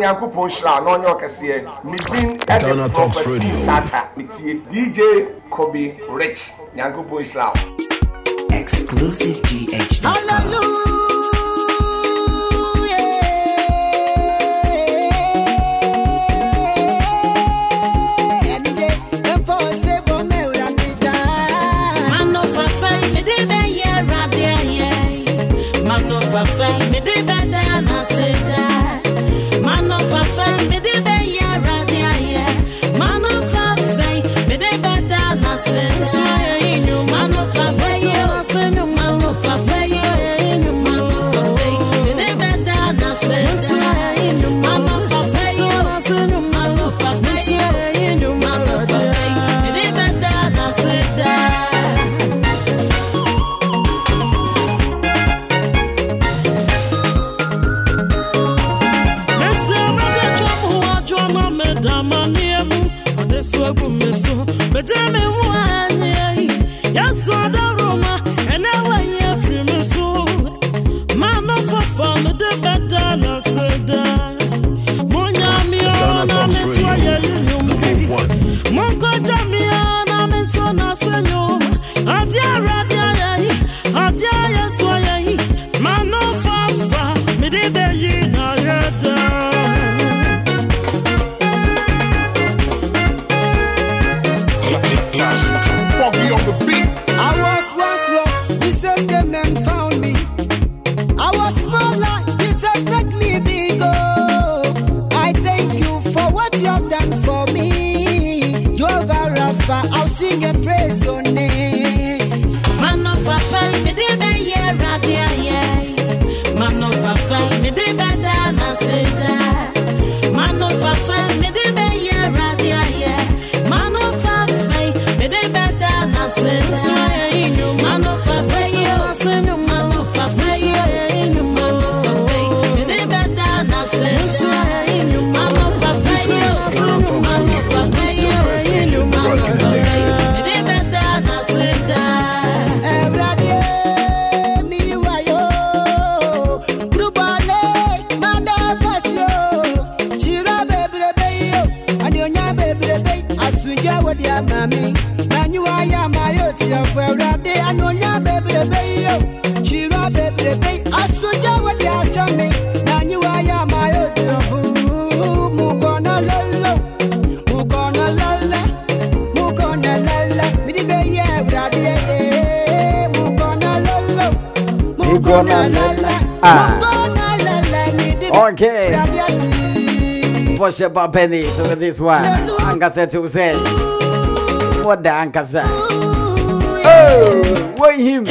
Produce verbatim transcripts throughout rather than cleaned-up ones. Ghana Talks Radio. D J Cobby Rich. Exclusivegh dot com. Okay, Bohyeba Bernice with this one. Ankasa to say, what the Ankasa? Oh, wait him.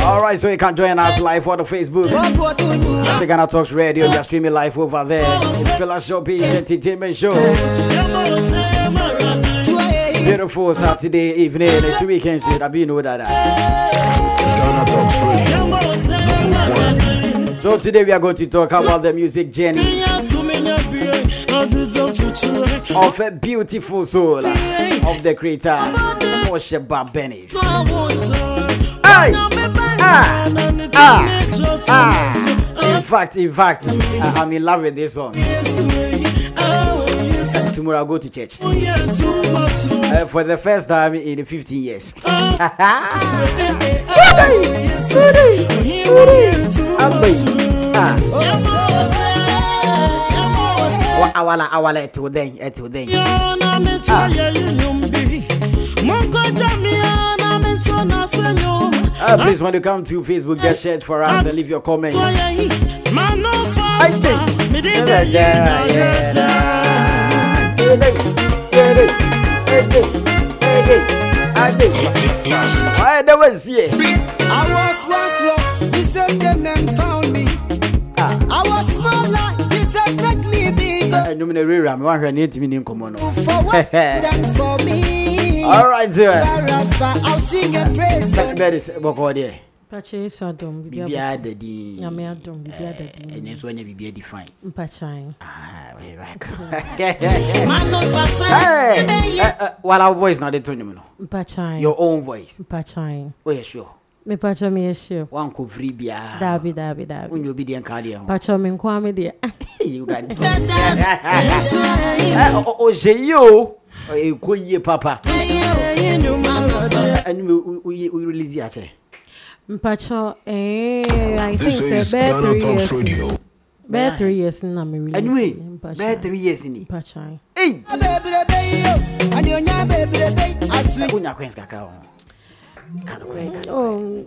Alright, so you can join us live on the Facebook. That's Ghana Talks Radio. We are streaming live over there. It's Filla Showbiz Entertainment Show. Beautiful Saturday evening, it's a weekend, so that you know that. So today we are going to talk about the music journey of a beautiful soul of the creator, Bohyeba Bernice. Hey! Ah! Ah! Ah! In fact, in fact, I'm in love with this song. Tomorrow I'll go to church uh, for the first time in fifteen years. Uh, please, when you come to Facebook, just share it for us and leave your comment. I think. I was once lost, this is the man found me. I was small like this has make me big. I nominate Ram one hundred eighty million common. For me. All right, sir. I'll sing and praise. That is Bocordia. Purchase or don't be a daddy. Yamia don't be a daddy. And it's when you be defined. Pachine. Ah, way back. Hey! Well, our voice not the tournament. Pachine. Your own voice. Pachine. Oh, yeah, sure. Me patcho me issue. One could free beer. Dabby, dabby, dabby. When you be the encardia. Patcho me, Kwame, dear. You got it. Oh, say you. You call ye papa. And we release the ache. Patcho, eh, I think it's a better Talks Radio. Better three years in America. Anyway, better three years in Patcho. Hey! And you're not baby. I swear to God. Can't wait, can't oh,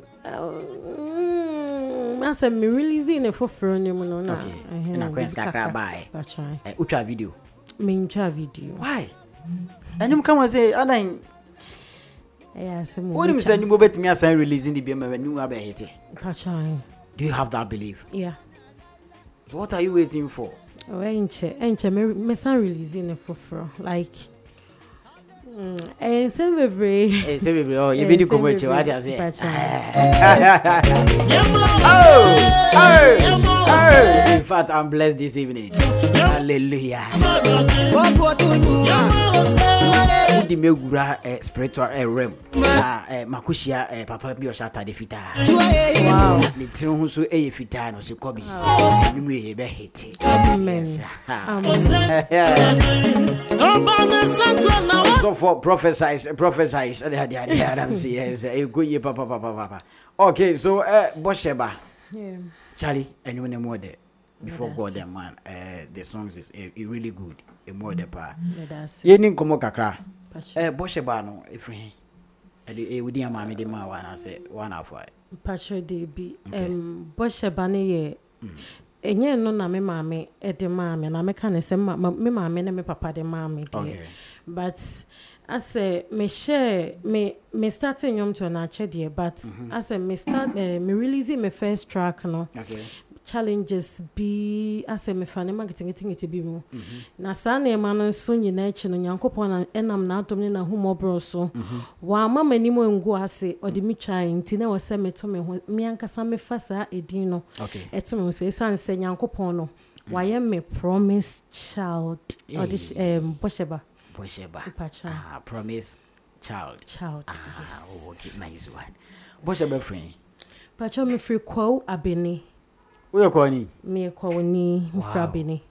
I said, me releasing the fourth round. Okay, and I can't grab by. That's right. Ultra video. Mean video. Why? And you come and say, I don't. Yes, what do you say? You bet me as I releasing the B M W and you are better. That's right. Do you have that belief? Yeah. So what are you waiting for? Oh, ain't you? Ain't you? Me son releasing the fourth round. Like. Eh, celebrate. Eh, celebrate. Oh, you video come out. What I say? Oh, oh, oh! In fact, I'm blessed this evening. Hallelujah. Udi megura eh spiritual eh realm. Ah eh makushia eh papa bi oshata de fita. Wow. Ni tinu so eh fita no se Cobby. Ni mu eh be hete. Amen. Amen. So for prophesize prophesize the the Adam see yes eh go ye papa papa papa. Okay, so eh Bohyeba. Yeah. Charlie, anyone more there? Before God and man, uh, the songs is uh, really good. A more the power. You need come kakra. Eh, Bohyeba no, if we, eh, we dey amami dey ma wana say one half way. Pastor dey be, um, Bohyeba ne ye. Enye no na me mami, e dey mami na me kane say me mami na me papa dey mami. Okay. But I say me share me me starting yom to na che dey, but I say me start me releasing my first track no. Okay. Challenges be as a mefanema getting getting it to be more. Nasane man and soon you nature and Yankopon and I'm not dominating a home or brosso. While Mamma Nemo and Guassi or Dimitra and Tina was semi to me, Mianca Sammy Fassa Edino. Okay, Etum says, and say Yankopono. Why am I promised child? Or this um Bohyeba. Bohyeba. Promise child. Child. Ah, okay, nice one. Bohyeba friend. Pacho me free quo abeni. We're calling me a colony, Frabini.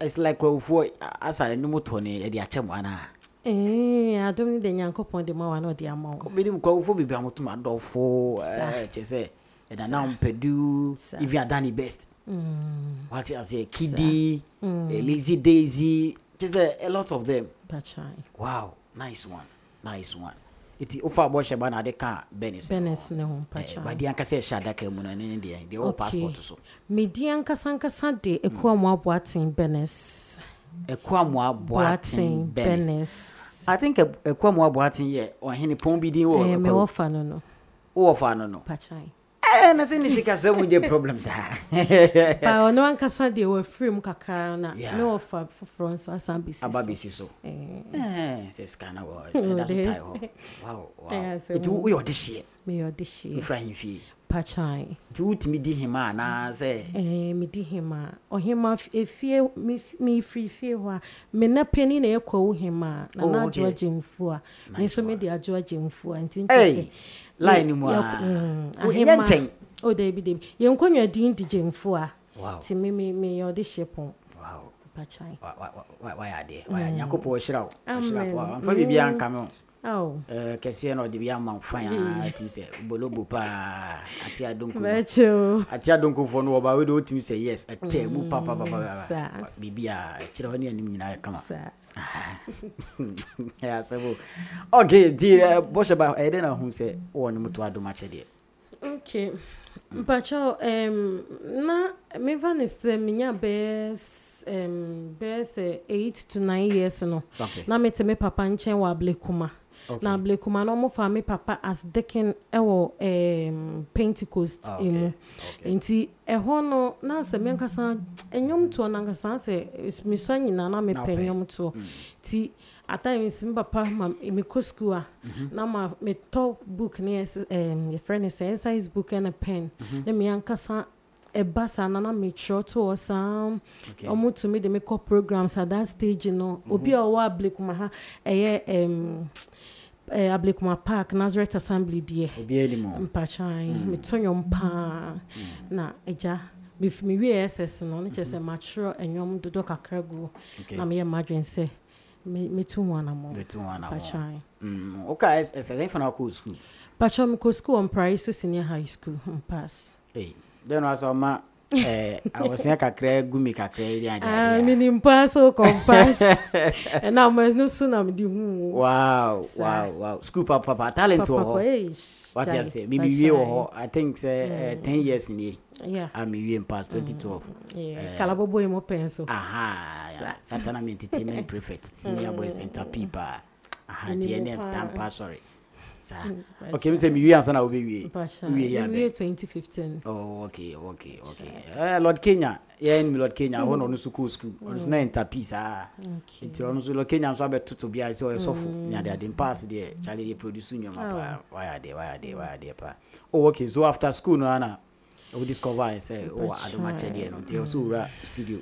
It's like for as I know Tony at the Achamana. Eh, I don't need the young couple on the more or the amount. We didn't call for be Bramo to my door for, and I now Purdue if you are done best. What I say, Kiddy, a lazy daisy, just a lot of them. Wow, nice one, nice one. Iti ofa Bohyeba na de ka Bernice Bernice ne ho pacha ba di anka se shada ka mu na ne de de o passport so me di anka sanka sade ekwa mu aboatin Bernice ekwa mu aboatin Bernice I think ekwa mu aboatin ye o hene pon bi din wo e me ofa no no wo ofa no no pacha eh na se ni sika se mu de problems ha pa ono anka sade wo free mu kakara na me ofa fofron so asan bisi ababisi so eh se scanner word that's the title wow wow it we odishie me odishie frahimfi pachai do it me di hima na se eh me di hima ohima efie me free fie ho me na pani na ekwo hima na na George mfu a me so me di George mfu a ntin se line mu a ohima o dey bi dey ye nkonwa din di gemfu a ti me me me odishie pon wow pachai why why are there why Yakopo o shira o shira po am fa bi bi an kame oh eh kesi na odi bi am am fine atimi say bolobo pa atia donku atia donku for no ba we do timi say yes atia mu pa pa pa bibi a kire ho ne anim nyina kama yeah so okay dear Bohyeba e dey na hu say won mu to adoma chede okay mpacho um na me vanesse minya bes Um, there's uh, eight to nine years no. Okay. Na me teme papa nchen wa blekuma. Okay. Na blekuma no mo fa me papa as deacon ewo um Pentecost ah, okay. Emu. Okay. Nti eho no na se me nkasa enyom to na nkasa se mi so nyina na me penyom to. Mm. Ti at times me papa ma me ko school a na ma me top book ne um your friend is exercise book and a pen. Na me nkasa Ebasa na na mature to us um omo to me the makeup programs at that stage you know obi o wa bleku ma ha eh um eh Ablekuma Park Nazareth Assembly there obi animo mpachan metonyo pa na eja me me we ss no ne chese mature enyom dodo kakragu na me imagine say me me tu wana mo me tu wana mpachan mm okay ss e fana ko school mpachan me ko school on primary so senior high school pass eh then aso ma eh I was saying kakra gumi kakra iri anya ah me ni mpaso compass and now my no sooner me di hu wow wow wow school papa papa talent ho what you say me we ho I think say ten years ni yeah I me we pass twenty twelve yeah kalabobo e mo penso aha satana entertainment prefect senior boys enter pipa aha D N F tampa sorry Mm, okay, we say we answer na we we yeah twenty fifteen. Oh, okay, okay, okay. Eh Lord Kenya, yeah in Lord Kenya, one on school school. On na interpiece ah. Okay. It on Lord Kenya so be tutu bia so yourself. Nya dey dey pass there. Charlie dey produce your mama. Why are they? Why are they? Why are they pa? Oh, okay. So after school no ana. We discover say oh I don't match there no tell so ra studio.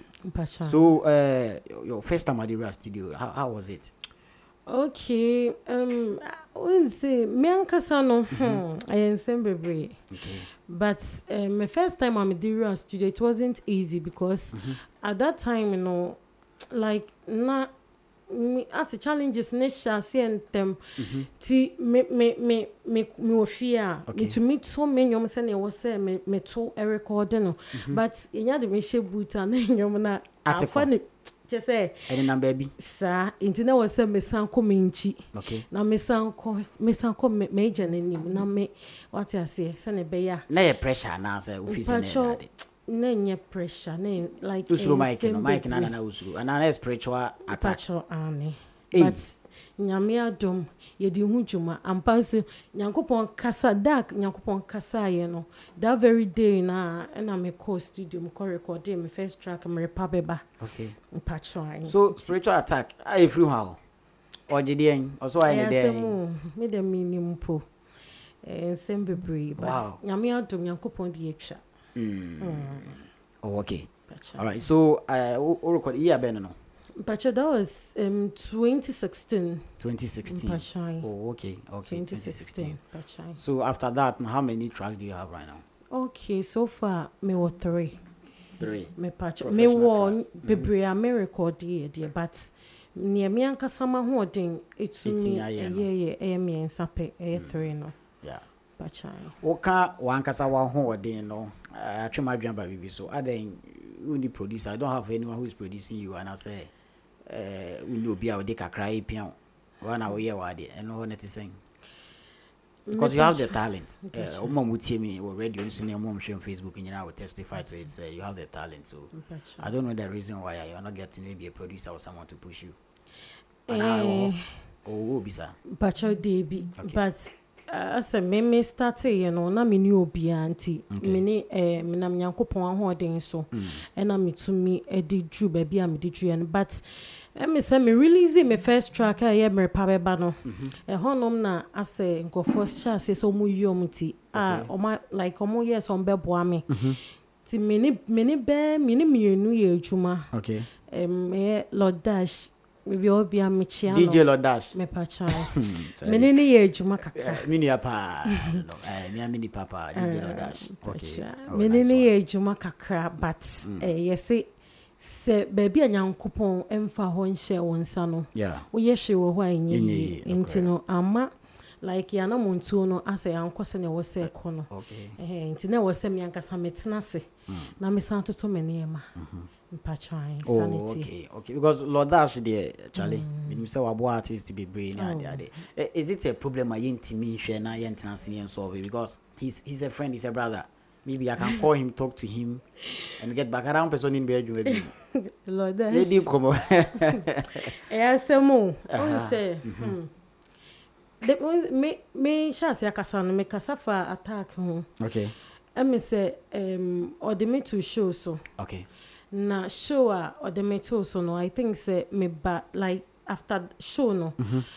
So eh your first time at the studio, how how was it? Okay, um, unse me ankasa no I nsem bebre. Okay. But uh, my first time I'm doing a studio, it wasn't easy because mm-hmm. at that time, you know, like na me as a challenges nature see and them ti me me me me me fear. Me to meet so many you say na was say me me to record no. But inya de me shebuta and you na afani just say and na baby sir intina was say mesanko menchi okay na mesanko mesanko major nanim na me what you say say na be ya na your pressure na say office na na your pressure na like usuru mic no mic na na usuru and na spiritual attach ani but nyame adom ye di hu djuma ampanso nyankopon kasa dark nyankopon kasa ye no that very day na na me call studio me call record my first track me Repa Beba okay mpacho so spiritual attack I feel how or jidien also I dey there me dem minimpo eh sem bebre but nyame adom nyankopon di etwa mm oh okay all right so I uh, record here ben no Pacha, that was um twenty sixteen. twenty sixteen. Pacha. Oh, okay, okay. twenty sixteen. twenty sixteen. So after that, how many tracks do you have right now? Okay, so far me were three. Three. Me Pacha. Me one bebre I me record here there, but near me anka sama ho den etumi eh yeah yeah me ensape eh three no. Yeah. Pacha. Oka wankasa wa ho den no. Atwemadwan ba bibi so aden only producer I don't have anyone who is producing you and I say eh will be out dey kakra pian one hour here wa dey and no nothing saying because you have the talent eh o mom with me we radio listening mom share on Facebook and you know testify to it say you have the talent so I don't know the reason why you are not getting maybe a producer or someone to push you and I oh bisa but your dey be but as a meme started, you know, na me new obi anti. Me ni eh me na Nyankopon ahoden so. E na me to me e di dru ba bia me di dru en but eh me say me release my first track here me Repa Beba no. E honom na as a nkofo sha say so mu yom ti. Ah, o ma like o mu yes on beboa me. Ti me ni me ni be me ni mienu ye adwuma. Okay. Em Lord Dash we all be am chiano D J Lodash me pacha me ne ne ye adwuma kakra me nua pa no eh me am ni papa D J Lodash okay me ne ne ye adwuma kakra but eh ye say se baby anyankopon emfa ho nhye wonsa no wo ye hwe wo ho anyi nti no ama like ya na montu no asa yankose ne wo se ko no eh nti na wo se me ankasa metena se na me san toto me ne ma Patching sanity. Oh, okay, okay. Because Lord Dash there, Charlie, when we say we artists to be brainy, is it a problem? I intimi share na I intensely solve it because he's he's a friend, he's a brother. Maybe I can call him, talk to him, and get back around person in bed with him. Lord Dash. Let him come. Eh, say mo. On say. The me me chance ya kasano me kasafa attack him. Okay. I me say um or the me to show so. Okay. Na show or the metal so no I think say me but like after show no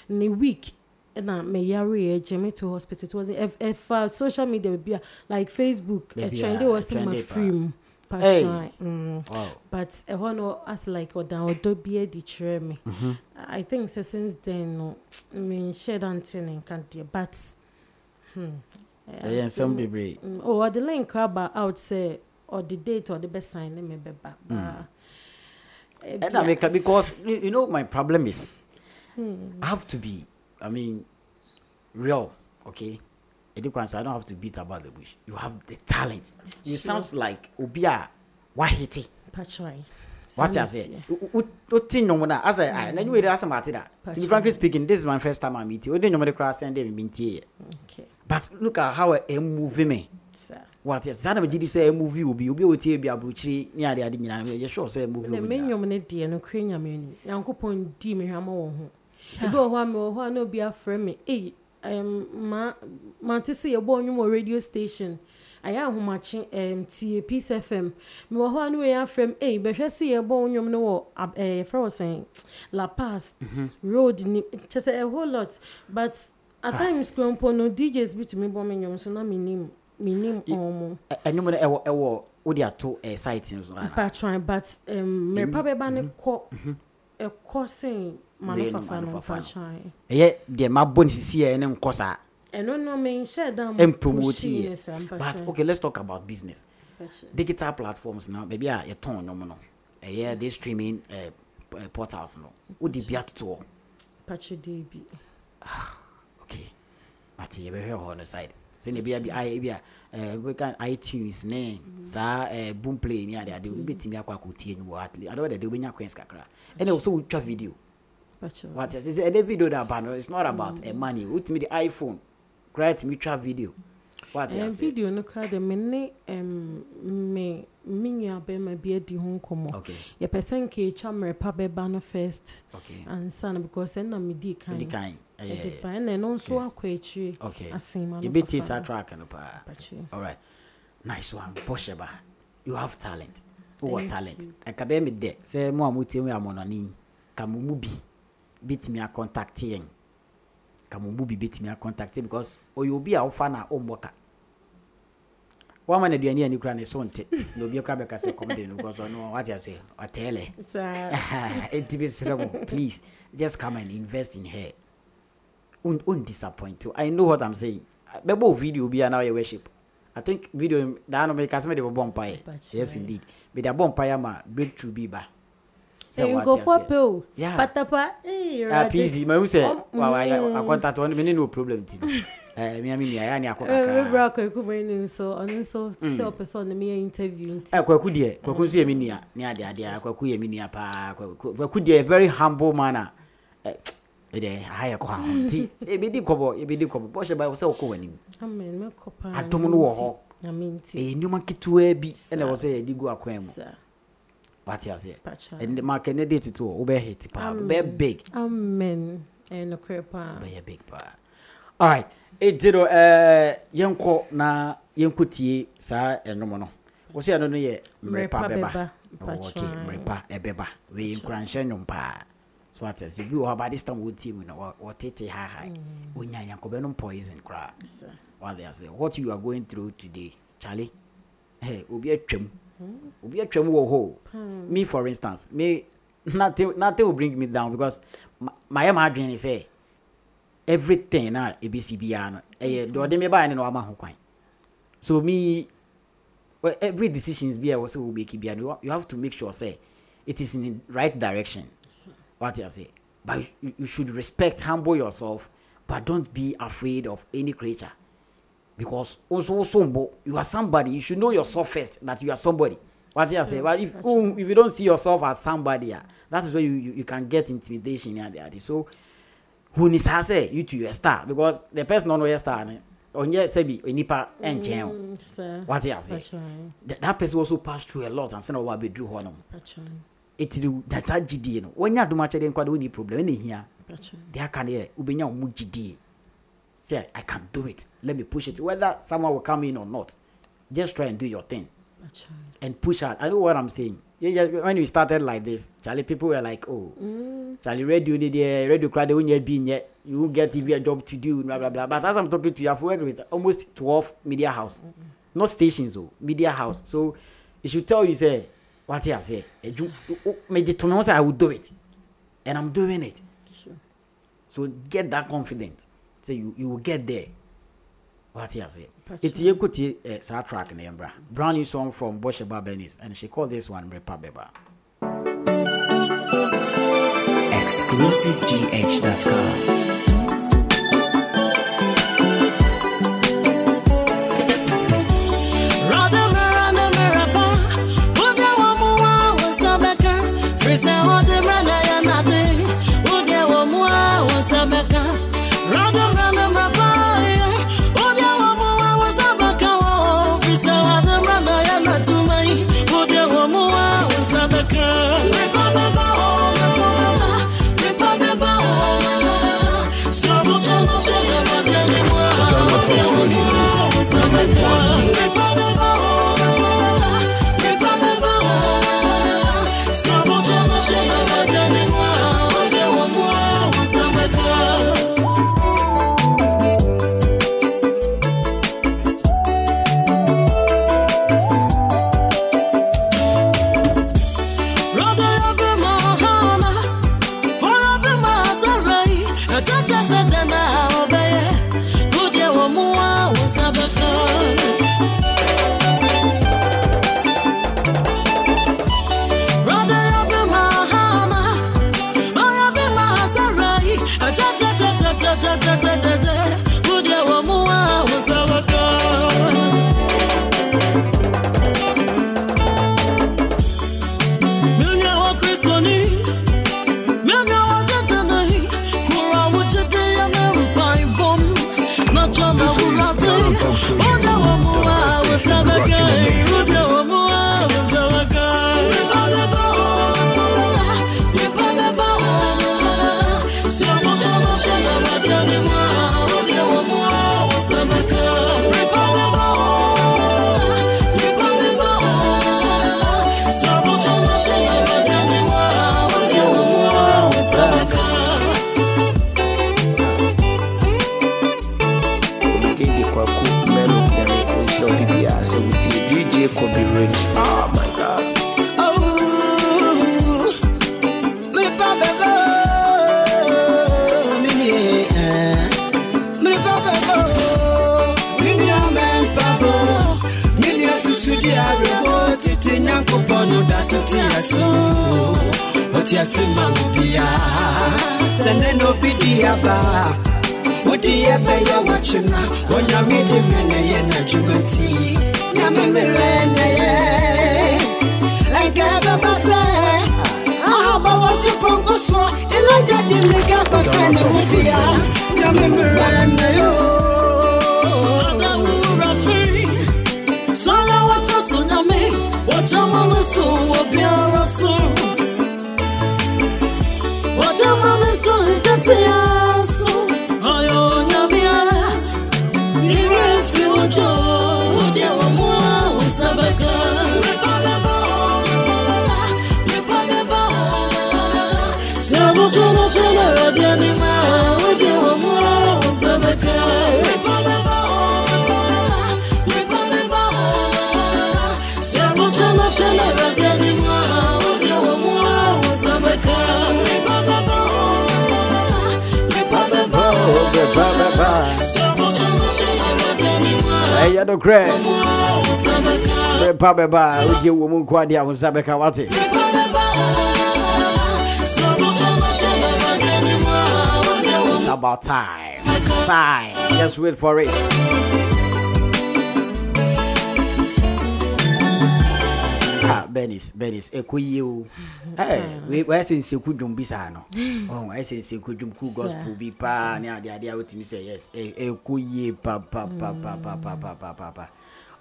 in a week na me yare jeme to hospital it was if social media be like Facebook a trend was my film But hey. mm. wow. But I know as like or down do be a me. I think so since then, I mean, shared until in country, but hmm. Yeah, some people. Oh, the link about out say or the date or the best sign they may be back. And because you know my problem is, mm. I have to be. I mean, real. Okay. I don't have to beat about the bush. You have the talent. You sure. Sounds like Obia Wahiti. That's right. What I say? What thing no matter? As I, anyway, that's a matter. To be frankly speaking, this is my first time I meet you. We don't know the class and they've been here. Okay. But look at how a movie me. What yes? That I'm just saying, a movie will be. Will be what you be able to. Near the idea, I'm sure say movie. The main your money, dear, no crane your money. I'm going to point D me. I'm on. I don't want me. I want no be afraid me. Hey. Um, ma, ma, to see a born you radio station. I am watching um, T P S F M. Me wa hanu e F M. Eh, but just see a born you know. Eh, from saying La Paz road, just a whole lot. But at times, grandpa no D Js be to me born me you so na minim minim omo. I no mane ewo ewo. Odi ato eh site nso na. But trying, but um, me probably ban ko e cousin. Manufa fan, yet the my bones here and Nkosa. And no, no, mean share down and promote it. But okay, let's talk about business. Digital platforms now, maybe I a ton no no. Yeah, they streaming uh, uh, portals no. Would it be at all? Patchy D B. Okay, but you hear on the side. Send a B I B, I B I, uh, we can iTunes name, sa uh, Boomplay near there. They will be Timia Quakuti and what I know that they will not quench Kakra. And also, we try video. What else? It's a video that banner. It's not about mm. a money. With me the iPhone, create me try video. What else? Um, video no crowd. The many um me me ya be my be di home come. Okay. The person ke chamre pa be banner first. Okay. And son because ena me di kind. Di kind. Yeah. The banner no so akwechi. Okay. Asima. The beat is a track and pa. All right. Nice one, Bohyeba. You have talent. What talent? I can be me there. Say mo amuti mo amonani. Kamumubi. Beat me a contacting. Kamumubi beat me a contacting because or you'll be our fan or mocker. One man, the Indian Ukraine is on it. No, be a crab because I come in because I know what you say. I tell it. It's a please just come and invest in her. Un un disappoint you. I know what I'm saying. Bebo video be an hour worship. I think video the animal has made a bomb pie. Yes, indeed. But the bomb pie ma breakthrough biba. So you go for pill. Yeah. But apa? Eh, easy. My wife said, "Wow, I I contact one. Me no problem. Eh, me I me I ni akwa kaka. We bra ko kuma ni so, oni so so person me interview. Eh, kwaku de, kwaku so e me nua, ni ade ade, kwaku e me nua pa. Kwaku de very humble manner. Eh, dey high kwa hunti. E be di kobo, e be di kobo. Bohyeba say okọ wani. Amen, me kopa. Adom no wo ho. Amen ti. E numa kituwa bi, e na wo say e di go akwan mu. And the market need to do over hit power, be big. Amen. And the crap power, be big power. All right, eight zero. Uh, yanko na yanko tie sa enomo no. We say ano no ye Repa Beba. Okay, Repa Beba. We increase numpa. So what is? If you have by this time we team, we know what it is high high. We nyanya yanko be no poison crap. What they are saying. What you are going through today, Charlie? Hey, we be a trim. Obi atwam wo ho. Me for instance, me nothing nothing will bring me down because my my dream is say everything na A B C bia no eh do de me ba ni no ama ho kwan. So me well, every decisions bia we say we make bia no you have to make sure say it is in the right direction. What you say? But you, you should respect, humble yourself, but don't be afraid of any creature. Because also sombo, you are somebody. You should know yourself first that you are somebody. What did I say? Well, if um, if you don't see yourself as somebody, yeah, that is where you, you, you can get intimidation. Yeah, yeah. So who needs to say you to your star? Because the person on your star, on your sebi, onipa and channel. What did I say? That, that person also passed through a lot and said, "Oh, I'll be through one." It do that's a G D. You know, when you do much, then quite any problem. When you hear, they are can hear. Ubenya umu G D. Say, I can do it. Let me push it. Whether someone will come in or not, just try and do your thing. And push out. I know what I'm saying. When we started like this, Charlie, people were like, oh, mm. Charlie, radio, radio crowd, they won't yet be in yet. You won't get even a job to do, blah, blah, blah. But as I'm talking to you, I've worked with almost twelve media house. Mm-hmm. Not stations, though, media house. Mm-hmm. So it should tell you, say, what I say. I will do it. And I'm doing it. Sure. So get that confidence. So you, you will get there. What I say. It's a good track name, bruh. Brand new song from Bohyeba Bernice. And she called this one Repa Beba. Exclusive G H dot com. D J Cobby Rich. Oh my God. Oh, Repa Beba, Mimi, Repa Beba, Mimi, Amen, Papa, Mimi, Susudia, Titina, Copono, Dasutia, so, what you have seen, Mamma, send an O P D above. What do you ever watch now? When I meet him and I am not juvenile. I got a bazaar. I want to pongo swan. And I got the nigga for Sandia. Yamiranda. So I watch us on a me. What a mama so of your soul. What a mama so that's I don't cry. Repa Beba, we give woman quite the hours. Abekawati. It's about time. Time. Just wait for it. Ah, Bernice, Bernice, Ekuyu. Hey, we we since you could jump bisano. Oh, I since you could jump gospel be pa. Now the idea with me say yes. Ekuyu pa pa pa pa pa pa pa pa pa.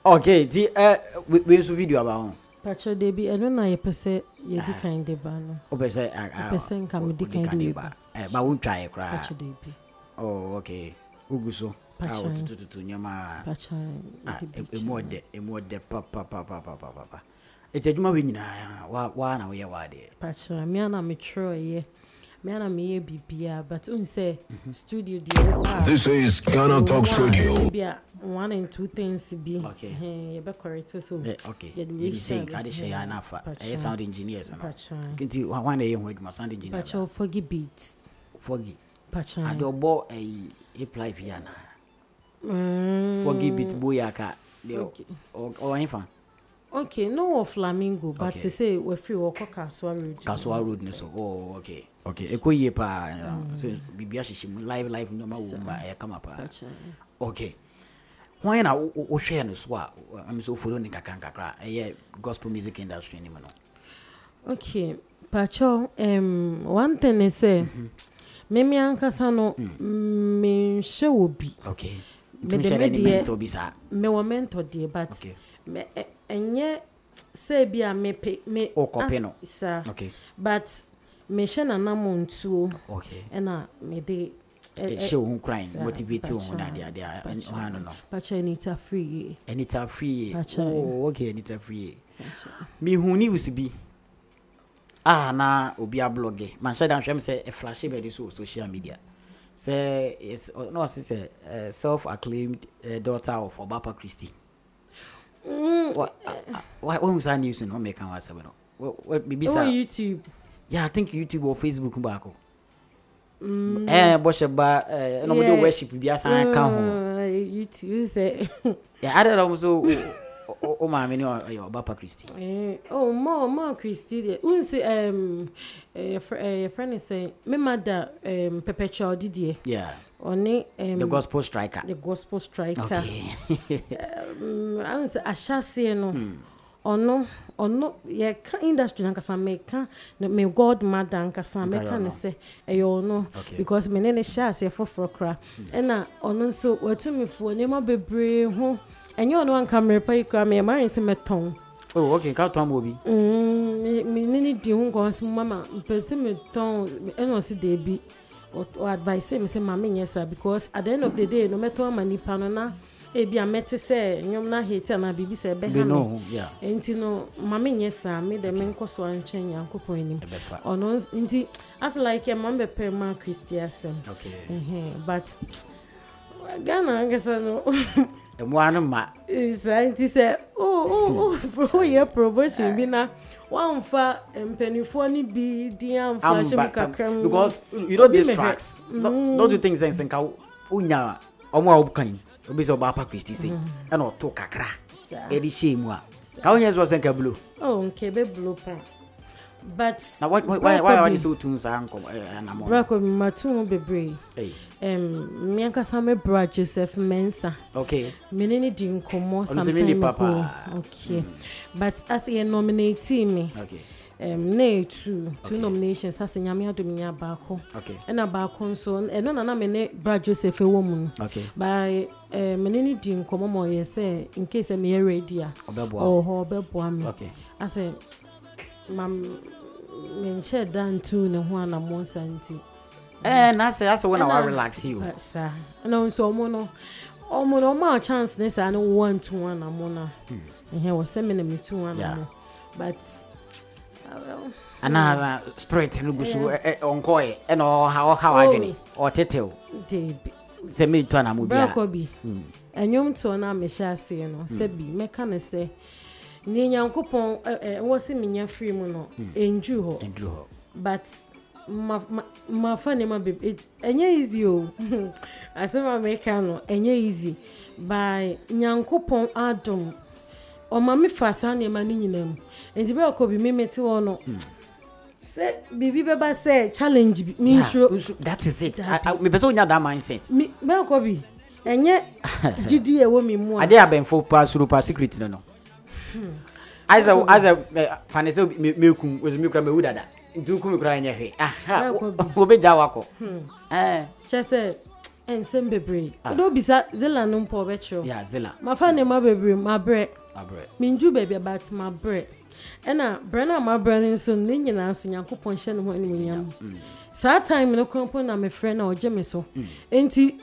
Okay, the uh we we show video about. Pacho debi, I don't know if person you do kind deba. Oh, person, person can do kind deba. Eh, but we try it, right? Pacho debi. Oh, okay. Uguso. Pacho. Tutu tutu nyama. Pacho. Ah, emode, emode pa pa pa pa pa pa pa. It's a human being. Why now? We are there. Pacha, me and I'm a troy. but say studio. This is Ghana Talks Radio. One and two things be okay. So okay. You say I say I sound engineers. Continue. One day you my sound engineer. Pacho Foggy Beat. Foggy. Pacho. I do bo a apply piano. Foggy Beat Booyaka. Or infant. Okay, no flamingo, but okay. To say we feel walk Kasua Road. Kasua Road, no so. Oh, okay, okay. Eko ye pa. So bibi ashishim live live no ma uma e kama pa. Okay. Why na o share no so a am so follow ni kakran kakra. Eh gospel music industry ni mono. Okay, pacho. Um, one thing is say, me mi ankasa no me she obi. Okay. Me mentor bi sa. Me wo mentor dey but. Me enye say bia me pe me okopeno sir okay but me she na namontuo okay e na me dey she won crying motivate won na dia dia no no no but anita free anita free oh okay anita free me hu ni usibi ah na obi a blogger man she dan hwem say e flash be so social media say is no say self acclaimed daughter of Obapa Christie. Mm. What? Why? When was I news in America? What? What? Maybe some YouTube. Yeah, I think YouTube or Facebook. Mbako. Eh, but she ba. No, we do worship. We be as an account. YouTube say. Yeah, I don't know. So, oh, oh, my, many are your Bapa Christie. Oh, more, more Christie. Unse um, a friend is saying, my mother um perpetual Didier. Yeah. Oni um, the gospel striker. The gospel striker. Okay. um, I don't say ashasi no. Hmm. Ono ono ye ka industry nka sa make me God mother nka sa make na say e yo no because me nene shasi for for cra. E na ono so watumi fo ne ma bebre ho. Enye ono nka me pa ikra me ma nse meton. Oh okay ka ton obi. Mm me nene di ho nko so mama pese meton e no si de bi. Or, or advice me say mama yes because at the end of the day no matter mani panona e bia meti say nyom na hate na bibi say be no yeah enti no mama yes me the men koso anchen yankopon nim ono enti as like your mama be ma Christian okay mhm but Ghana I guess I know and one ma is enti say oh oh oh your promotion bi na one for and penny for ni be the um because you know these tracks don't do things and how unya omo obukan obi so Bapa Christie say and o to kakra e di shame wa ka unya so senka blue oh nke be blue pa but now why why why are you so tunes anko na mo brako mi matu bebre um mi anka sa me bra Joseph Mensa okay menene di nkomo something okay but as a nominate me okay um na two two nominations as nyame adominya baako okay e na baako so e no na na me bra Joseph wo mu okay by eh menene di nkomo mo ye say in case me ready a oh obeboa me okay as a mam men share down to no one a month santi eh na say that's when I relax you sir no so mo no o mo no ma chance na say no one to one na mo na eh we say me na me to one na but ana spirit no go so onkoy e no how how adwene o tetew say me to na mo bia enyum to na me share say no say bi me ka na say ni nyankopon eh wose minya free mu no enju ho enju ho but ma ma fa ne ma be enye easy o asema make no enye easy by nyankopon adom o ma me fa sa ne ma ni nyinam enti be ko bi me meti wo no say bibi beba say challenge bi me sure that is it me person nya that mindset me be ko bi enye gidi e wo mi mu ade abenfo pa suru pa secret no no as a as a financial milkum was milk me would that do come cry in here aha wo be jawa ko eh chese en sem bebre do be zela no po be chiro yeah zela ma fa ne ma bebre ma bre abre minju bebe bat ma bre e na bre na ma bre nso ne nyina so yakopon hye no ho anyam sa time no kompo na me frɛ na oje me so enti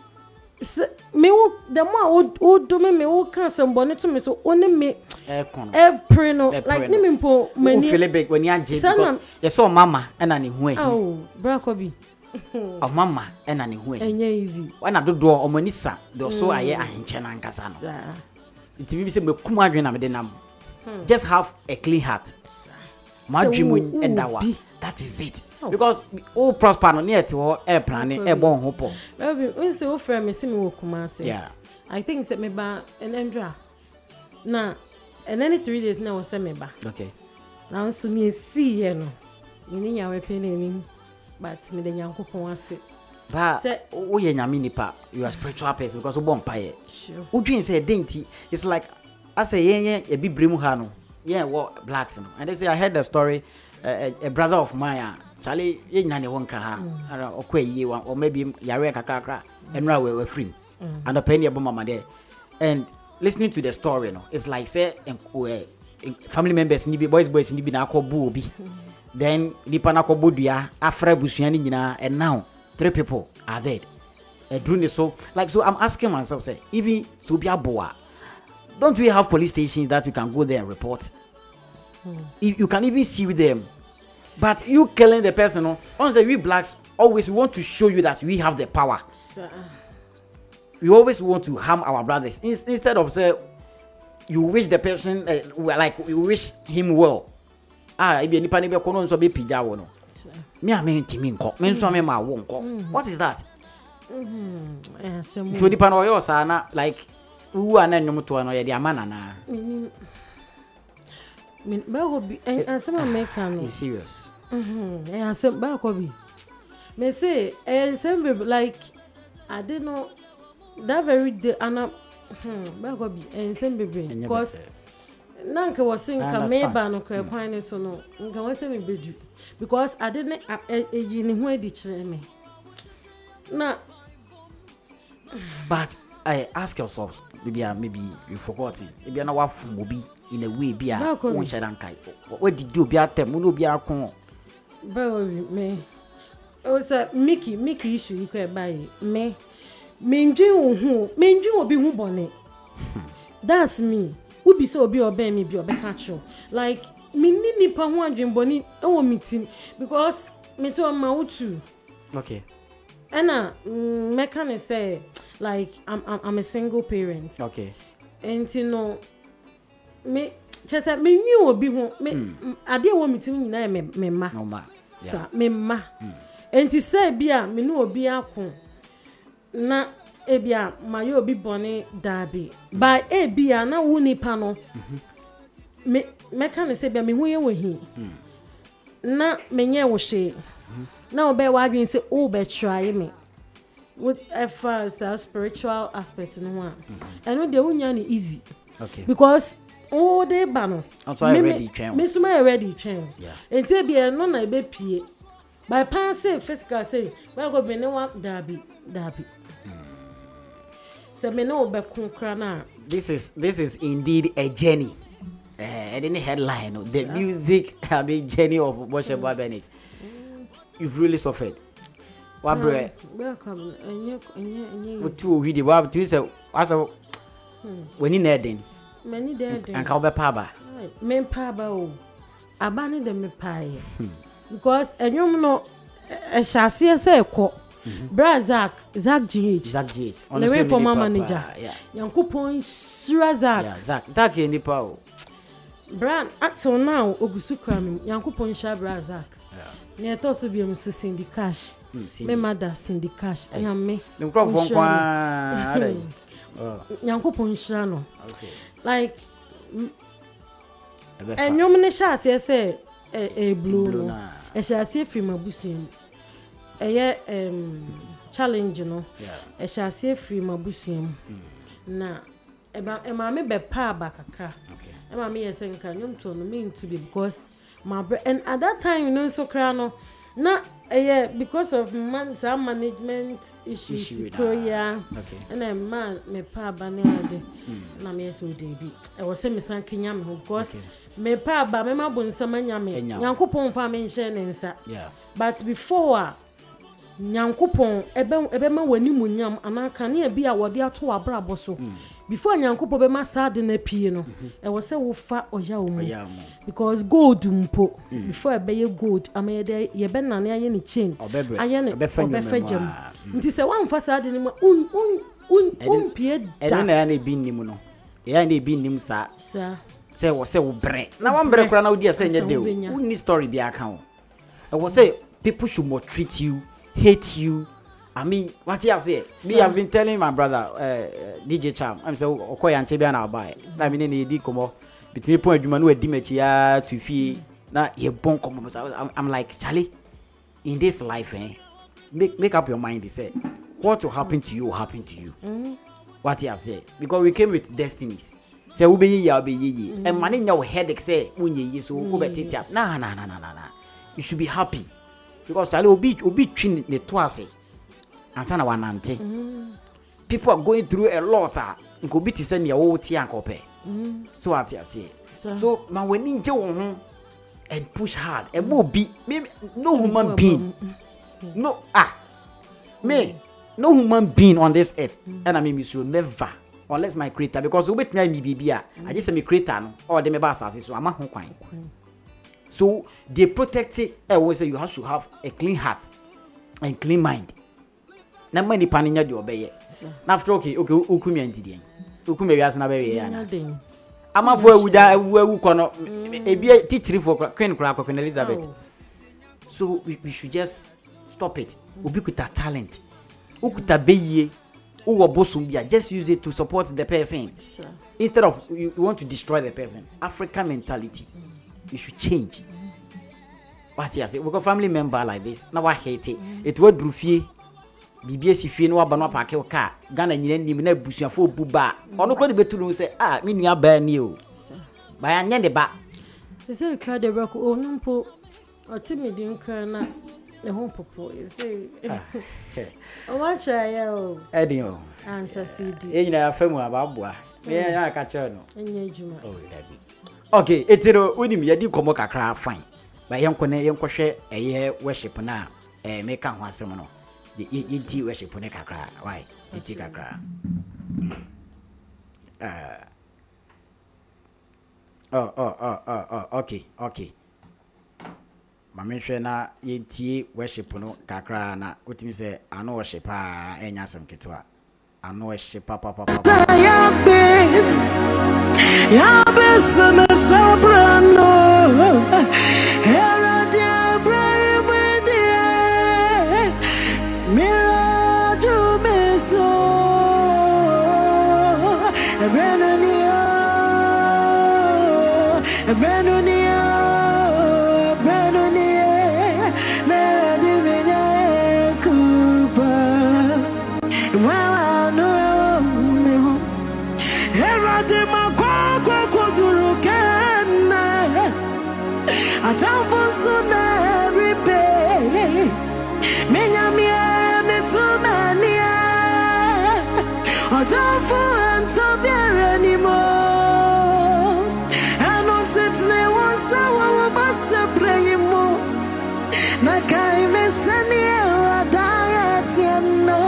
me wo the more o do me me wo can somebody to me so only me every no like ni me po me ni feel big when you are because you saw mama and ani ho oh bra Cobby of mama and ani ho enye easy when I do do o mani sa do so aye ahenche na nkasa no it be say me kuma adwen na me de nam just have a clean heart my dream and that one that is it. Because all oh, prosper no near to air planning, air born hope. Well, so firm, me see me come say. Yeah, I think said me ba an endra. Now, and any three days now, say me ba. Okay. Now, so you see, you know, you need your opinion, but me the young couple wants it. But oh, you know, mini pa, you are spiritual person because you born pie. Sure. Who drinks a dainty? It's like I say, yeah, yeah, a big brimuhano. Yeah, what blacks no. And they say I heard the story. Uh, a, a brother of mine. Charlie, you know, one car, or quay you, or maybe Yareka Kaka, and now we're free. And a penny about Mamma there. And listening to the story, you know, it's like say, and family members, Nibby boys, boys, Nibby Nako Booby. Then Nipanako Budia, Afra Bushianina, and now three people are dead. And doing so, like, so I'm asking myself, say, even Subia Boa, don't we have police stations that you can go there and report? Mm. You can even see them. But you killing the person, on the we blacks always want to show you that we have the power. Sir. We always want to harm our brothers. In- instead of say, you wish the person, uh, like you wish him well. Ah, if you nipa nipa kono nso be pija wono. Me ame ntimi nko. Me nso ame ma wo nko. What is that? Mhm. So nipa no yo sana like who ana nyum to no ye di amana na. Min Bakobi and some American is serious. Mm-hmm. And some Bakobi may say, and some people like I didn't know that very day. Anna Bakobi and some baby because Nanka was saying, Come, maybe no crap, wine, so no, and can send me bridge because I didn't have a genuine ditching me. Now, but I ask yourself. Maybe maybe you forgot it. Maybe an hour from Mobi in a way, be a one shadankai. What did you be at them? Muno be a con. Bow me. Oh, sir, Mickey, Mickey issue you can buy me. Minju, who, Minju will be who bonnet. That's me. Would be so be obey me, be obey catch you. Like, me nini pa one dream bonnet, oh, meeting because me to a mautu. Okay. Anna, me can say. Like I'm, I'm, I'm a single parent. Okay. And you know, me just like me me will be home. Me I didn't want me to me na me me ma. No ma. Sa me ma. And you say biya me no be akon. Na ebiya my yo be born Derby. By ebiya na wuni pano. Me me can say biya me who ye wehi. Na me nye wo she. Na obe wa bi say o be try me. With a first uh, spiritual aspect in one, mm-hmm. And with the union is easy, okay, because all day banner. I'm sorry, ready, channel. Miss my ready channel, yeah, and tell be a non I be P A. By passing first class, say, well, go be no one derby, derby. So, me no back crana. This is this is indeed a journey. Uh, and in the headline, the yeah. music, I mean, journey of Bohyeba Bernice. You've really suffered. What bread? Welcome, and you and you with two really well to say, also when in Eden, many dead and cover paba. Men paba, abandon them pie because a young no, I shall see a say, Brad Zach, Zach G H, Zach G H, on the way for my manager, yeah, young coupon, Surazak, Zach, Zach, and the power. Brand, until now, Ogusukram, young coupon, Shabrazak. Near Tosso be Miss Cindy Cash. My mother Cindy Cash. I am me. The crop from Yanko Punchano. Like, and your minister says a blue, I shall see from a bushing. A challenge, you know. I shall see from a bushing. Now, about a mammy be pa back a car. A mammy is saying, can you tell me to be because. My bro- and at that time, you know, so crano, not a uh, yeah, because of man, some management issues, Issue yeah, okay. And a man, my pa banade, Namies would be. I was saying, Miss Kinyam, of course, my pa, but my mabun, some yammy, Yankupon farming shenansa, yeah. But before Nyankopon ebe ebe ma wani munyam anaka na bi a wode ato abrabo so before nyankopon be ma sade na pie no e wo se wo fa oya omu because gold mpo before ebe ye gold amede ye be nane aye ni chain aye ne be fa jam nti se wan fa sade ni ma un un un un pie da e na na bi nim no e na bi nim sa sa se wo se wo bre na wan bre kura na wo dia se nye de o uni story bi aka wo e wo se people should not treat you, hate you. I mean, what you say? Me, I've been telling my brother, uh, D J Cham. I'm so okay and chebi and I'll buy. I mean, any D come up between point you man who dimechia to fee. Now you bon come. I'm like Charlie. In this life, eh, make make up your mind. He said, what will happen to you will happen to you. Mm-hmm. What you say? Because we came with destinies. Say we be ye, I be ye. And money now headache say unye ye so we be titi. Nah nah nah nah nah nah. You should be happy. Because I will be will be twin the twice, and sana wanante. People are going through a lot. You could be to send your old tea and copy. So what you say? So man, we need to and push hard. And more be no human being, no ah, me no human being on this earth. And I mean, we should never, unless my creator, because we with me be I just say my creator or the me basasi. So I'm a hunkine. So they protect it. I always say you have to have a clean heart and clean mind. Na many paninya de obeye. Na after okay, okay, ukumi antidi en. Ukumi bias na bewe ya na. Amafo awuda ewu ewu kono ebi teacher for Queen Krakok Elizabeth. So we, we should just stop it. Obi kuta talent. Ukuta beye. Uwo bosum bia, just use it to support the person. Instead of you want to destroy the person. African mentality. You should change. But yes, we got family member like this. Now I hate it. It was Drufie, B B S Fee, no one park your car. Ghana, you didn't need bush and full buba. Or nobody better say, ah, me, you are brand new. But I need the back. They say, Cloud the Rock, oh, no, po, or Timmy didn't curl the home popo. You say, oh, what shall you? Eddie, answer C D. You know, a family about boy. Yeah, I catch her. Oh, that be. Okay, it's a winning yadi komoka craft fine. By young cone, young crochet, a year worship now, a make a one seminal. The E T worship on a crack, why? A chica crack. Oh, oh, oh, oh, oh, okay, okay. My mentioner, E T worship on Kakrana, what you say, I know a shepherd and Yasam Ketua. I know a shepherd, papa. Sana sobrano era de breve mira tu beso benania benania benania mera de minha culpa mala no meu era de Atam funso na repay Minha minha me tumania Atam funso there anymore I don't think they want someone who must pray more Nakai me sania diet and no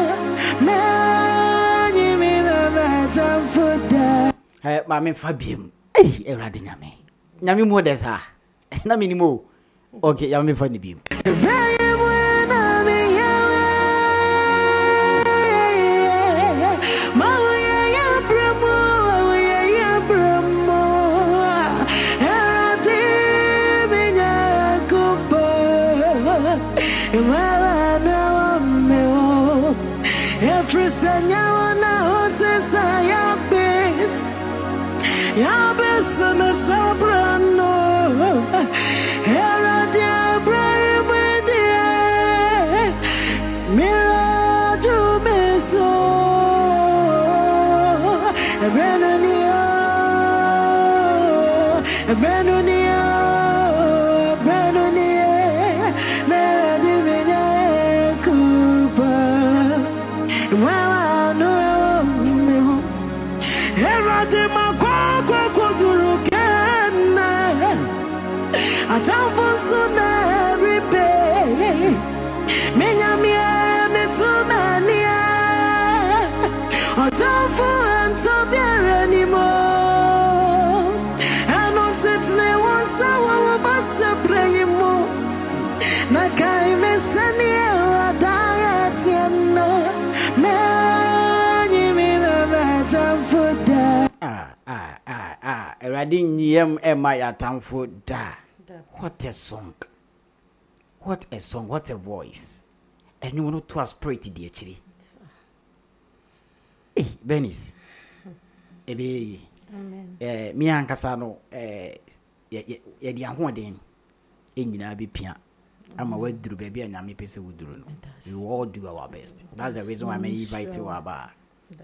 Man you me matam for that Hey mami Fabium Hey eradina me Nyami mo desa na minimo okay ya me fani bim Atavon so na repay Menya mia Ah, ah, ah, ah. What a song. What a song. What a voice. And you know to aspirate the actually. Hey, Bernice. Ebe. Amen. Eh, mi ankasa no eh ye ye di ahoden ennyina be pia. Ama waduru be bia nyame pese wuduru no. We all do our best. That's the reason why I invite you aba.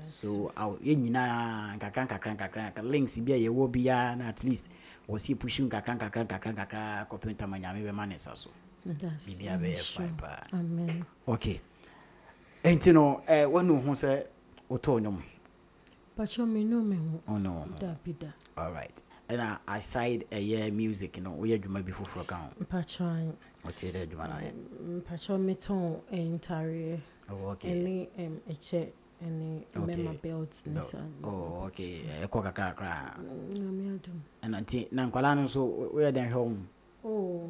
So our ennyina nkakran kakran kakran links bia ye wo bia na at least we see pushing kakran kakran kakran kakran computer manyame be manesa so. That's bia be fine pa. Amen. Okay. Enti no eh wanu ho se otonum. But you may know me. Oh no. All right. And I, I side a uh, year music, you know, we had you might be full for account. Patron. Okay, there you want Patron Meton and Tarry. Oh, okay. Any um, a check, any member belts. Oh, okay. A coca crack. And Auntie Nancolano, so where they're home. Oh,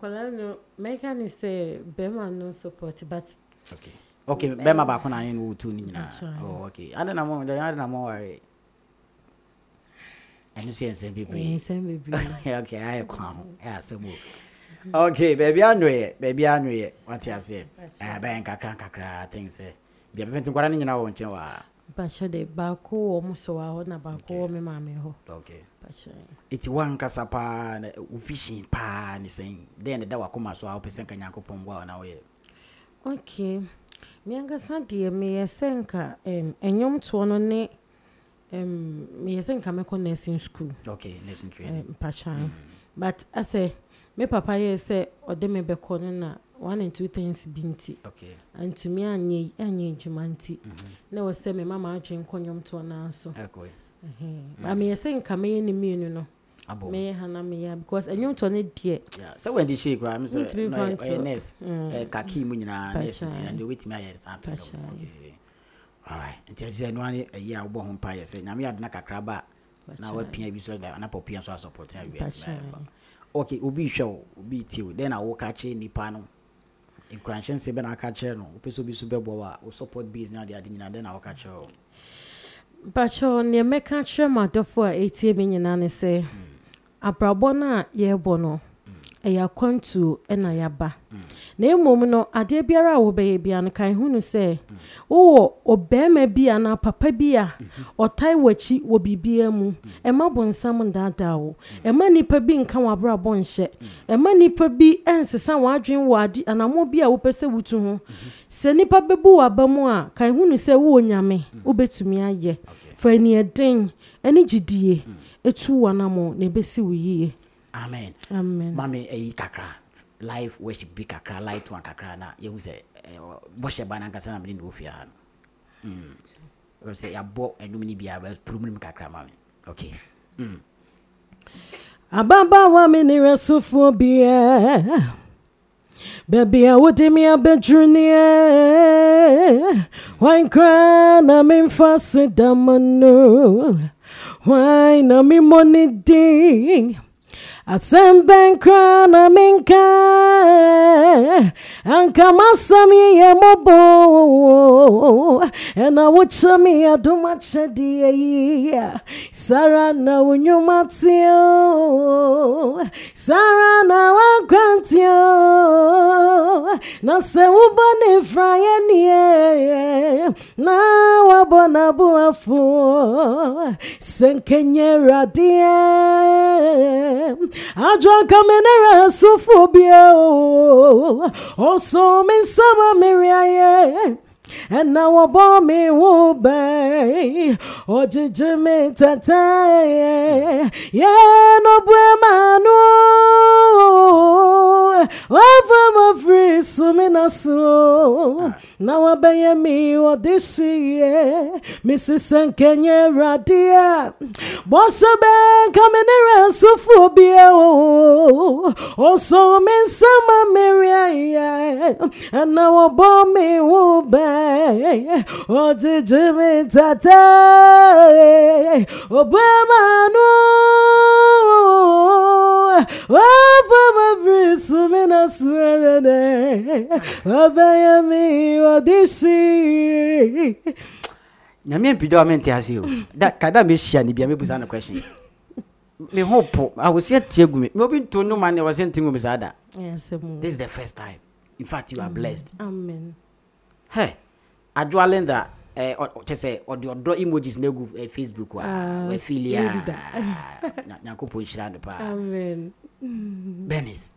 Colano, Megan say Bema no support, but okay. Okay, Bema Bacona and Wu tuning. Oh, okay. I don't know. I don't know. And you see, same people. Okay, I come. Yeah, so move. Okay, baby Andre, baby Andre, what you say? A bank, a crank, a crack, things. Be a bit of running in our own chair. But should they barco almost so I want about call me, mammy? Okay. It's one cassapa fishing pan, saying, then the double coma so I'll be sinking Uncle Pombo on our way. Okay. Mianga Santi, me a senka, em, and yom tuonone, em, me a senka meko nursing school. Okay, nursing training. Pachan. But I say, me papa ye say, or de me be corner, one and two things binti. Okay. And to me, and ye, and ye jumanti. Never say me mamma drink on yom tuona so. Okay. I may a senka me in immune, you know. May Hannah Mia, because I knew Tony dear. So when did she grams to be found to nest a khaki munina and do it my head? All right, until then one a year born pie, saying I'm not a crabber. Now a P M so that an apple P M so I support him. Okay, Ubi show, be till then I will catch any panel. In crunching seven, I catch her no, Peso be super boa, or support business, then I will catch her. But your near make a tremor for eighty million and say. Abrabona ye bono. Eya kontu ena yaba. Na emom no ade biara wo be bia no kan hunu se. Wo obema bia na papa bia otai wachi wo bibia mu. Ema bonsam ndada wo. Ema nipa bi nka wa abrabo nhye. Ema nipa bi ensesa wa adwen wo ade anamo bia wo pese wutu ho. Se nipa bebu wa ba mu a kan hunu se wo onyame wo betumi aye. Fa ni eden ani gidie. Etu wanamo nebesi wiye. Amen. Amen. Mami e kakra life worship bi kakra light one kakra na ye use Bohyeba na nkasa na mini ofia. Mm. We say yabo enumini bia ba problem kakra mami. Okay. Mm. Ababa wa mini resufo bia. Baby, I would me a bedroom near. Why cry? I'm in fast damn. Why na me money ding? I send bank crown a minka and come asam ye mobo and I watch me a do much a dear Sarah now when you matio Sarah now I grant you na se ubani fryen ye now abonabu afo senkenye radie I drunk a minera so phobia. Oh, so me summer Maria. And now I bomb me obey. Oh, Jimmy Tata. Yeah, no bueno. Over my free sumina so. Now I bear me or this year. Missus Kenya Radia. Bossa Ben coming in a so phobia. oh, oh, so men summer Maria, and now a bomb me will bay, oh, did Jimmy Tata, Obama, oh, for my breeze, men are sweating, obey me, or this. Namian predominantly as you. That Kadam is shiny, be a bizarre question. Me hope I was yet Tigumi. Moving to no man, I was anything with Ada. Yes, this is the first time. In fact, you are blessed. Amen. Hey, I draw Linda, eh, or just say, or do draw emojis no go Facebook, where Filia Nakupo is around the park. Amen. Bernice,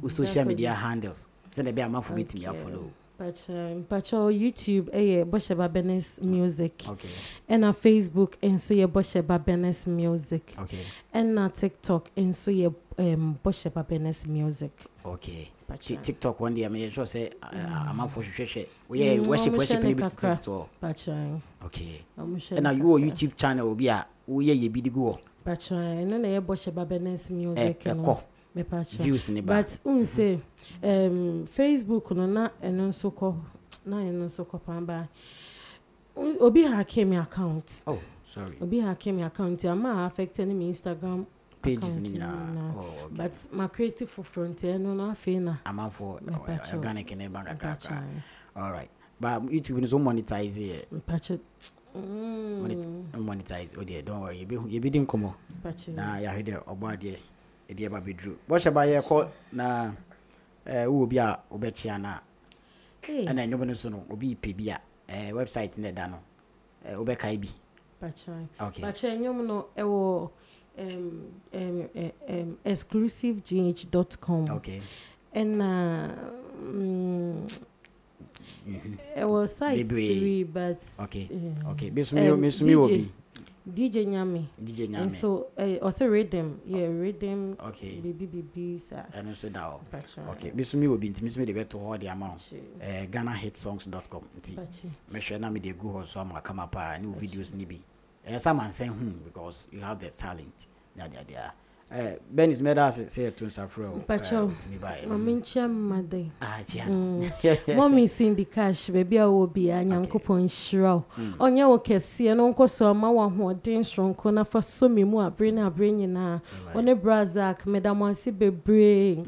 with social media handles, send a bear man for me to follow. Pacho YouTube, eh, Bohyeba Bernice music. Okay. And on Facebook, and so your Bohyeba Bernice music. Okay. And on TikTok, and so your um Bohyeba Bernice music. Okay. TikTok one day, I mean, sure say I'm for sure. We worship worship a bit TikTok. Okay. And now your YouTube channel will be a we ye be the go. Pacho, and then I Bohyeba Bernice music. Views in the back. But um, say um Facebook no na eno so ko na eno so ko pamba obi hack me account. Oh, sorry. Obi hack me account. Am I affecting my Instagram pages nina? Oh, okay. But my creative for front eno na fe na. Am for organic in the. All right. But YouTube is so monetize here. Mm. Monetize. Oh dear, don't worry. You be you be didn't come on. Nah, you heard the about there. Edia be drew. What shall I call na uh who be a obechiana? And then nobody soon will be P B A website in the Dano. Obekaibi. Okay. But no ewo um um um exclusive g h dot com. Okay. And uh it was site three, but okay. Okay. Miss me miss me will be D J Nyame. D J Nyame. And so, I uh, also read them. Yeah, read them. Okay. B B B B, sir. And also that. Okay. Miss me will be Miss me the better all the amount. Uh, Ghana Hit Songs dot com. Make sure now me they go or some come up new videos nibi. Uh, someone saying hmm because you have the talent. Yeah, yeah, yeah. Uh, Ben is made us say to Safro. Pacho. Mommy Chamade. Ah, yeah. Mommy seen the cash, baby. I will be an uncle point shrow. On your case, and uncle saw my one who didn't strong corner for so many more brain a brain in her. On a brazak, Madame Monsibe brain.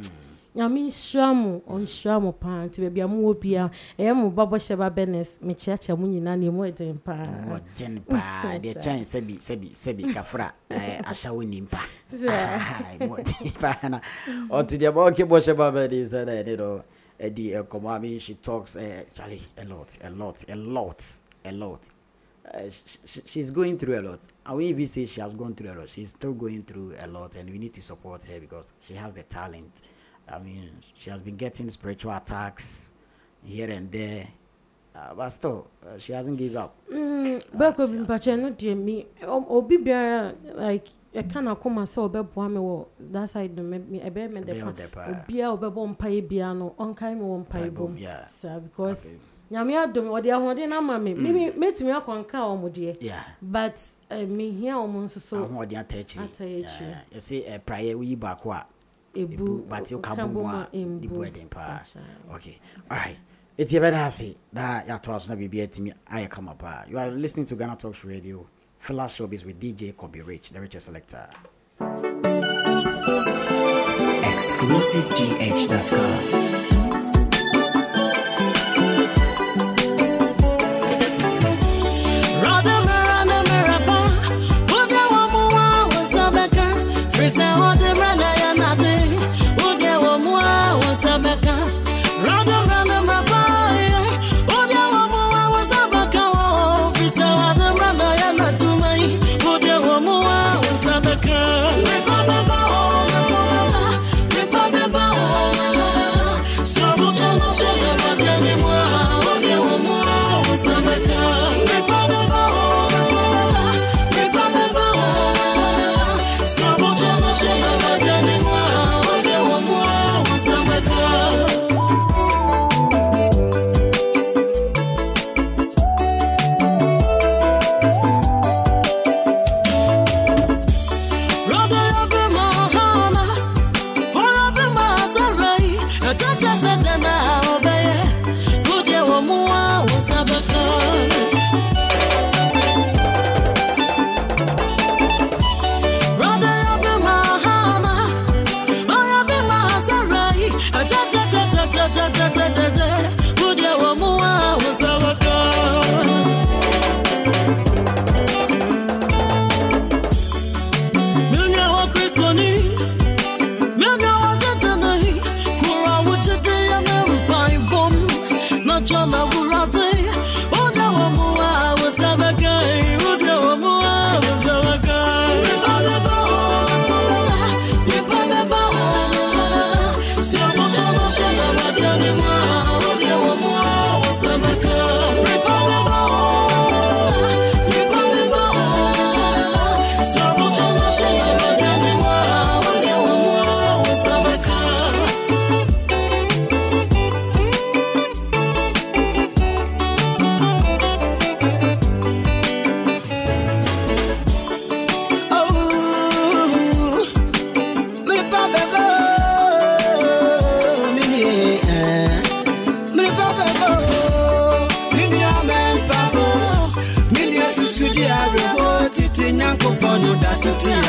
Yamin Shramu on Shramu pan to be a mobia. I am Bohyeba Bernice, me chacha munina ni more than pan. What ten pa, dear Chan Sebi, Sebi, Sebi, Kafra, I shall win pa. Or to the Boke Bohyeba Bernice that I did all a dear Komami. She talks a lot, a lot, a lot, a lot. She's going through a lot. I will even say she has gone through a lot. She's still going through a lot, and we need to support her because she has the talent. I mean, she has been getting spiritual attacks here and there, uh, but still, uh, she hasn't given up. But I've been not to me. Obi Bia like I can't come and say Obi Buame. That's how it made me. Obi made the plan. Obi Obi Buame Biano. Onkai me Buame Bum. Yeah. So because Nyamia do me. Odi ahonde na mami. Me me to me akonka omudi. Yeah. But me here omunso so. Ahonde atachiri. Atachiri. You see, prayer we bakwa. Ebu, but you can't the wedding pa. Okay, all right. It's a better say that your trust not be at me. I come up. You are listening to Ghana Talks Radio, Filla Showbiz with D J Cobby Rich, the richest selector. Exclusive G H dot com. Repa Beba, Repa Beba,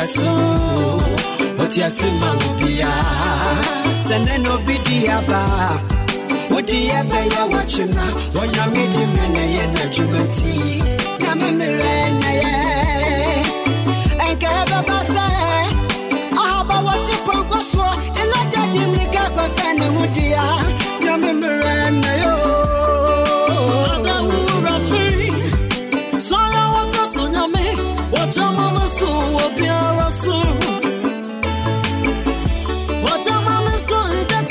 so, but yes, Mamma, and then no video bar. What do you ever watch now? What I made him and I had a juvenile. Namamere, and Cabasa. I have a water progress war, and I got him the Gagos and the Woodia. Namamere, so I was a son of me. What your mama saw of your soul. What your mama saw in that.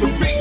The beat.